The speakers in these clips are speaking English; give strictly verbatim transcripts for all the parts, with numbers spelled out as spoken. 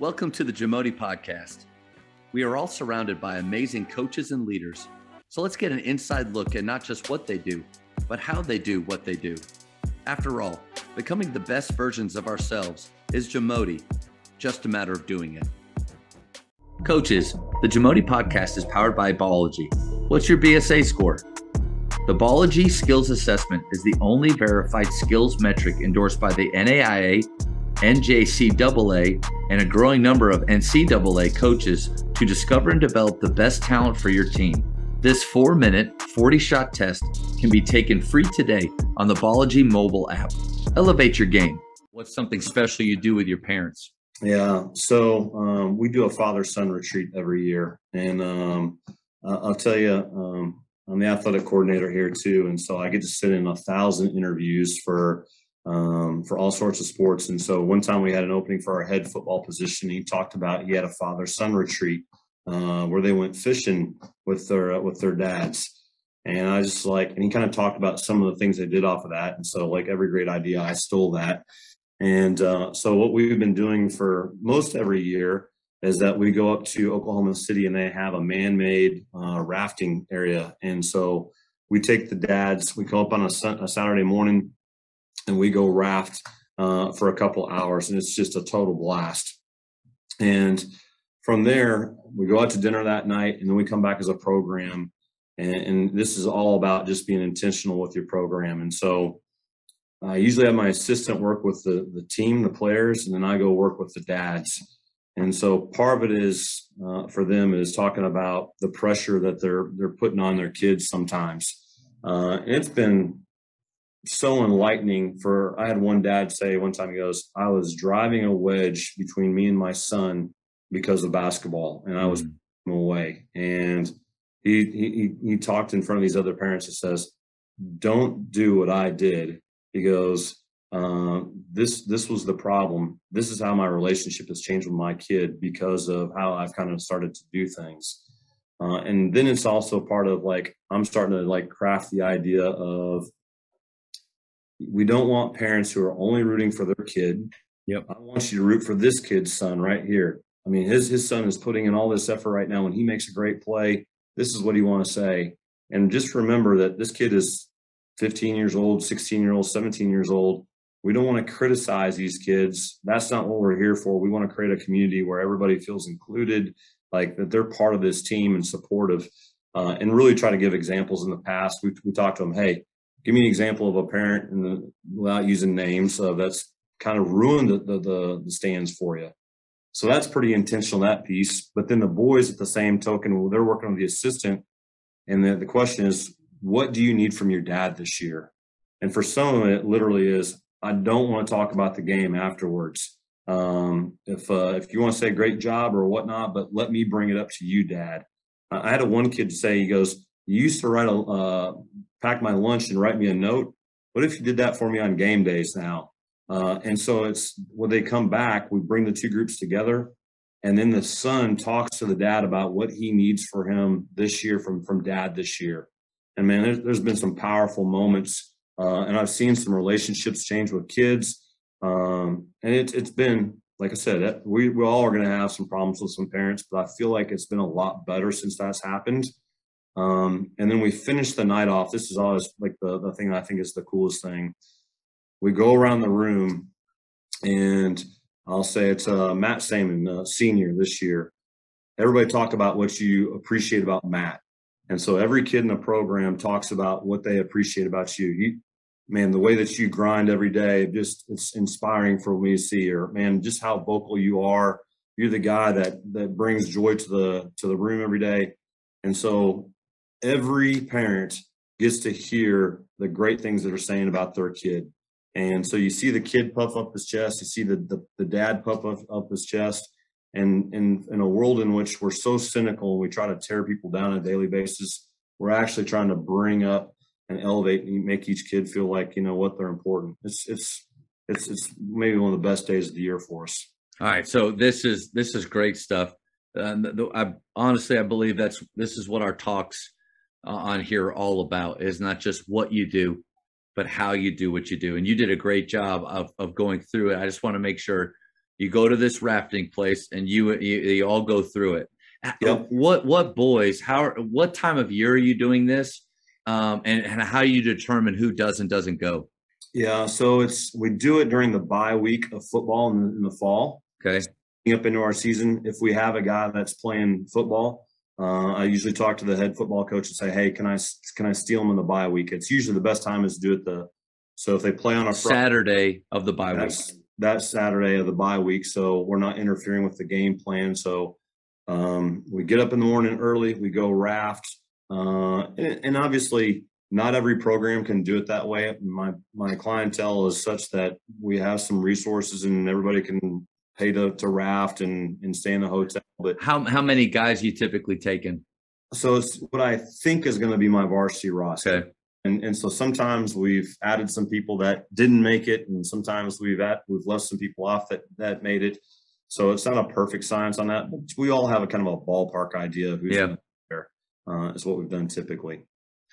Welcome to the Jamoti podcast. We are all surrounded by amazing coaches and leaders. So let's get an inside look at not just what they do, but how they do what they do. After all, becoming the best versions of ourselves is Jamoti, just a matter of doing it. Coaches, the Jamoti podcast is powered by Bology. What's your B S A score? The Bology Skills Assessment is the only verified skills metric endorsed by the N A I A, N J C A A, and a growing number of N C A A coaches to discover and develop the best talent for your team. This four minute, forty shot test can be taken free today on the Bology mobile app. Elevate your game. What's something special you do with your parents? Yeah, so um, we do a father-son retreat every year. And um, I'll tell you, um, I'm the athletic coordinator here too. And so I get to sit in a thousand interviews for um, for all sorts of sports. And so one time we had an opening for our head football position. He talked about he had a father-son retreat Uh, where they went fishing with their uh, with their dads, and I just like, and he kind of talked about some of the things they did off of that, and so like every great idea, I stole that. And uh, so what we've been doing for most every year is that we go up to Oklahoma City, and they have a man-made uh, rafting area, and so we take the dads, we come up on a, sun, a Saturday morning, and we go raft uh, for a couple hours, and it's just a total blast. And from there, we go out to dinner that night, and then we come back as a program. And, and this is all about just being intentional with your program. And so I usually have my assistant work with the, the team, the players, and then I go work with the dads. And so part of it is uh, for them is talking about the pressure that they're, they're putting on their kids sometimes. Uh, and it's been so enlightening for, I had one dad say one time, he goes, I was driving a wedge between me and my son because of basketball, and I was away. And he, he, he talked in front of these other parents and says, don't do what I did. He goes, uh, this, this was the problem. This is how my relationship has changed with my kid because of how I've kind of started to do things. Uh, and then it's also part of like, I'm starting to like craft the idea of, we don't want parents who are only rooting for their kid. Yep. I want you to root for this kid's son right here. I mean, his, his son is putting in all this effort right now. When he makes a great play, this is what you want to say. And just remember that this kid is fifteen years old, sixteen years old, seventeen years old. We don't want to criticize these kids. That's not what we're here for. We want to create a community where everybody feels included, like that they're part of this team and supportive, uh, and really try to give examples in the past. We, we talked to them, hey, give me an example of a parent, and the, without using names, uh, that's kind of ruined the, the, the, the stands for you. So that's pretty intentional, that piece. But then the boys, at the same token, they're working on the assistant. And the, the question is, what do you need from your dad this year? And for some of it, it literally is, I don't want to talk about the game afterwards. Um, if uh, if you want to say great job or whatnot, but let me bring it up to you, dad. Uh, I had a one kid say, he goes, you used to write a, uh, pack my lunch and write me a note. What if you did that for me on game days now? Uh, and so it's when they come back, we bring the two groups together, and then the son talks to the dad about what he needs for him this year from, from dad this year. And man, there's, there's been some powerful moments, uh, and I've seen some relationships change with kids. Um, and it, it's been, like I said, it, we, we all are going to have some problems with some parents, but I feel like it's been a lot better since that's happened. Um, and then we finish the night off. This is always like the, the thing I think is the coolest thing. We go around the room, and I'll say it's uh, Matt Salmon, uh, senior this year. Everybody talk about what you appreciate about Matt. And so every kid in the program talks about what they appreciate about you. You, man, the way that you grind every day, just it's inspiring for me to see. Or man, just how vocal you are. You're the guy that that brings joy to the to the room every day. And so every parent gets to hear the great things that are saying about their kid. And so you see the kid puff up his chest, you see the, the, the dad puff up, up his chest. And in a world in which we're so cynical, we try to tear people down on a daily basis, we're actually trying to bring up and elevate and make each kid feel like, you know what, they're important. It's, it's, it's, it's maybe one of the best days of the year for us. All right. So this is, this is great stuff. Uh, I, honestly, I believe that's, this is what our talks uh, on here are all about, is not just what you do, but how you do what you do. And you did a great job of, of going through it. I just want to make sure You go to this rafting place, and you you, you all go through it. Yep. What what boys? How? What time of year are you doing this? Um, and and how you determine who does and doesn't go? Yeah, so it's we do it during the bye week of football in the, in the fall. Okay, up into our season, if we have a guy that's playing football, uh, I usually talk to the head football coach and say, "Hey, can I can I steal him in the bye week?" It's usually the best time is to do it the. So if they play on a Friday, Saturday of the bye week, that Saturday of the bye week, so we're not interfering with the game plan. So um, we get up in the morning early, we go raft. Uh, and, and obviously not every program can do it that way. My, my clientele is such that we have some resources and everybody can pay to, to raft and, and stay in the hotel. But how, how many guys you typically take in? So it's what I think is going to be my varsity roster. Okay. And, and so sometimes we've added some people that didn't make it. And sometimes we've at, we've left some people off that, that made it. So it's not a perfect science on that, but we all have a kind of a ballpark idea of who's yeah. Uh, is what we've done typically.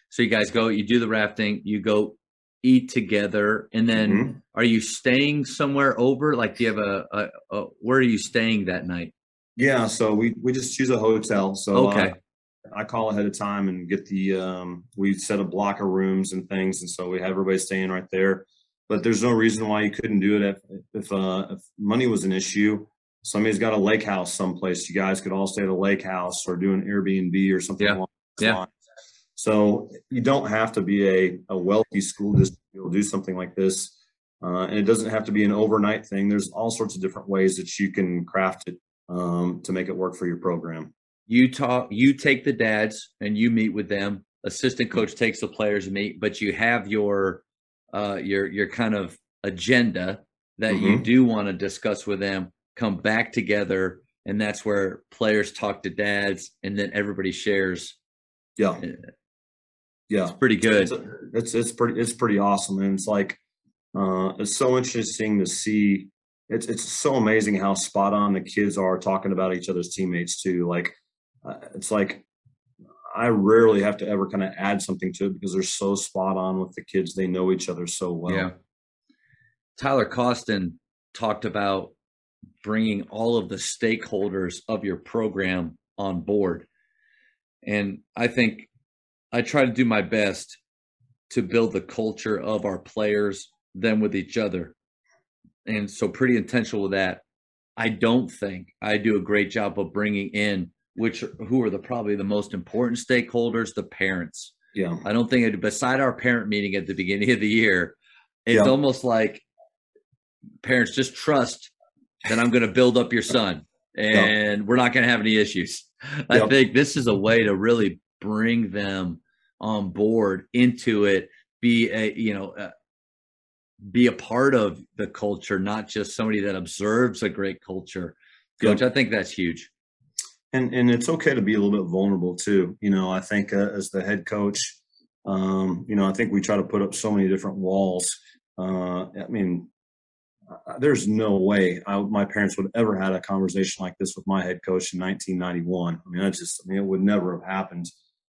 So you guys go, you do the rafting, you go eat together, and then mm-hmm. are you staying somewhere over? Like, do you have a, a, a where are you staying that night? Yeah, so we we just choose a hotel. So okay, uh, I call ahead of time and get the um, we set a block of rooms and things, and so we have everybody staying right there. But there's no reason why you couldn't do it if if, uh, if money was an issue. Somebody's got a lake house someplace. You guys could all stay at a lake house or do an Airbnb or something yeah. along those yeah. lines. So you don't have to be a, a wealthy school district to do something like this. Uh, and it doesn't have to be an overnight thing. There's all sorts of different ways that you can craft it um, to make it work for your program. You talk, you take the dads and you meet with them. Assistant coach takes the players meet, but you have your uh, your your kind of agenda that mm-hmm. you do want to discuss with them. Come back together, and that's where players talk to dads, and then everybody shares. Yeah, yeah, it's pretty good. It's a, it's, it's pretty it's pretty awesome, and it's like uh, it's so interesting to see. It's it's so amazing how spot on the kids are talking about each other's teammates too. Like uh, it's like I rarely have to ever kind of add something to it because they're so spot on with the kids. They know each other so well. Yeah. Tyler Costin talked about bringing all of the stakeholders of your program on board. And I think I try to do my best to build the culture of our players, them with each other. And so pretty intentional with that. I don't think I do a great job of bringing in which, who are the, probably the most important stakeholders, the parents. Yeah. I don't think I do. Beside our parent meeting at the beginning of the year, it's yeah. almost like parents just trust then I'm going to build up your son and yep. we're not going to have any issues. I yep. think this is a way to really bring them on board into it, be a, you know, uh, be a part of the culture, not just somebody that observes a great culture. Coach, yep. I think that's huge. And, and it's okay to be a little bit vulnerable too. You know, I think uh, as the head coach, um, you know, I think we try to put up so many different walls. Uh, I mean, Uh, there's no way I, my parents would ever had a conversation like this with my head coach in nineteen ninety-one. I mean, I just, I mean, it would never have happened.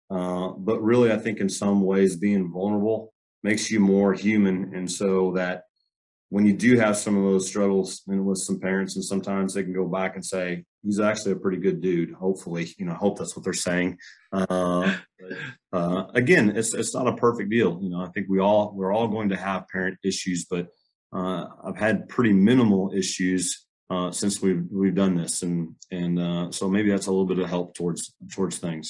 Uh, but really, I think in some ways, being vulnerable makes you more human. And so that when you do have some of those struggles and with some parents, and sometimes they can go back and say, he's actually a pretty good dude. Hopefully, you know, I hope that's what they're saying. Uh, but, uh, again, it's, it's not a perfect deal. You know, I think we all, we're all going to have parent issues, but Uh, I've had pretty minimal issues uh, since we've we've done this, and and uh, so maybe that's a little bit of help towards towards things.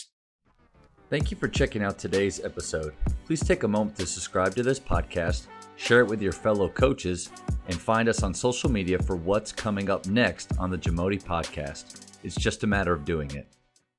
Thank you for checking out today's episode. Please take a moment to subscribe to this podcast, share it with your fellow coaches, and find us on social media for what's coming up next on the Jamoti Podcast. It's just a matter of doing it.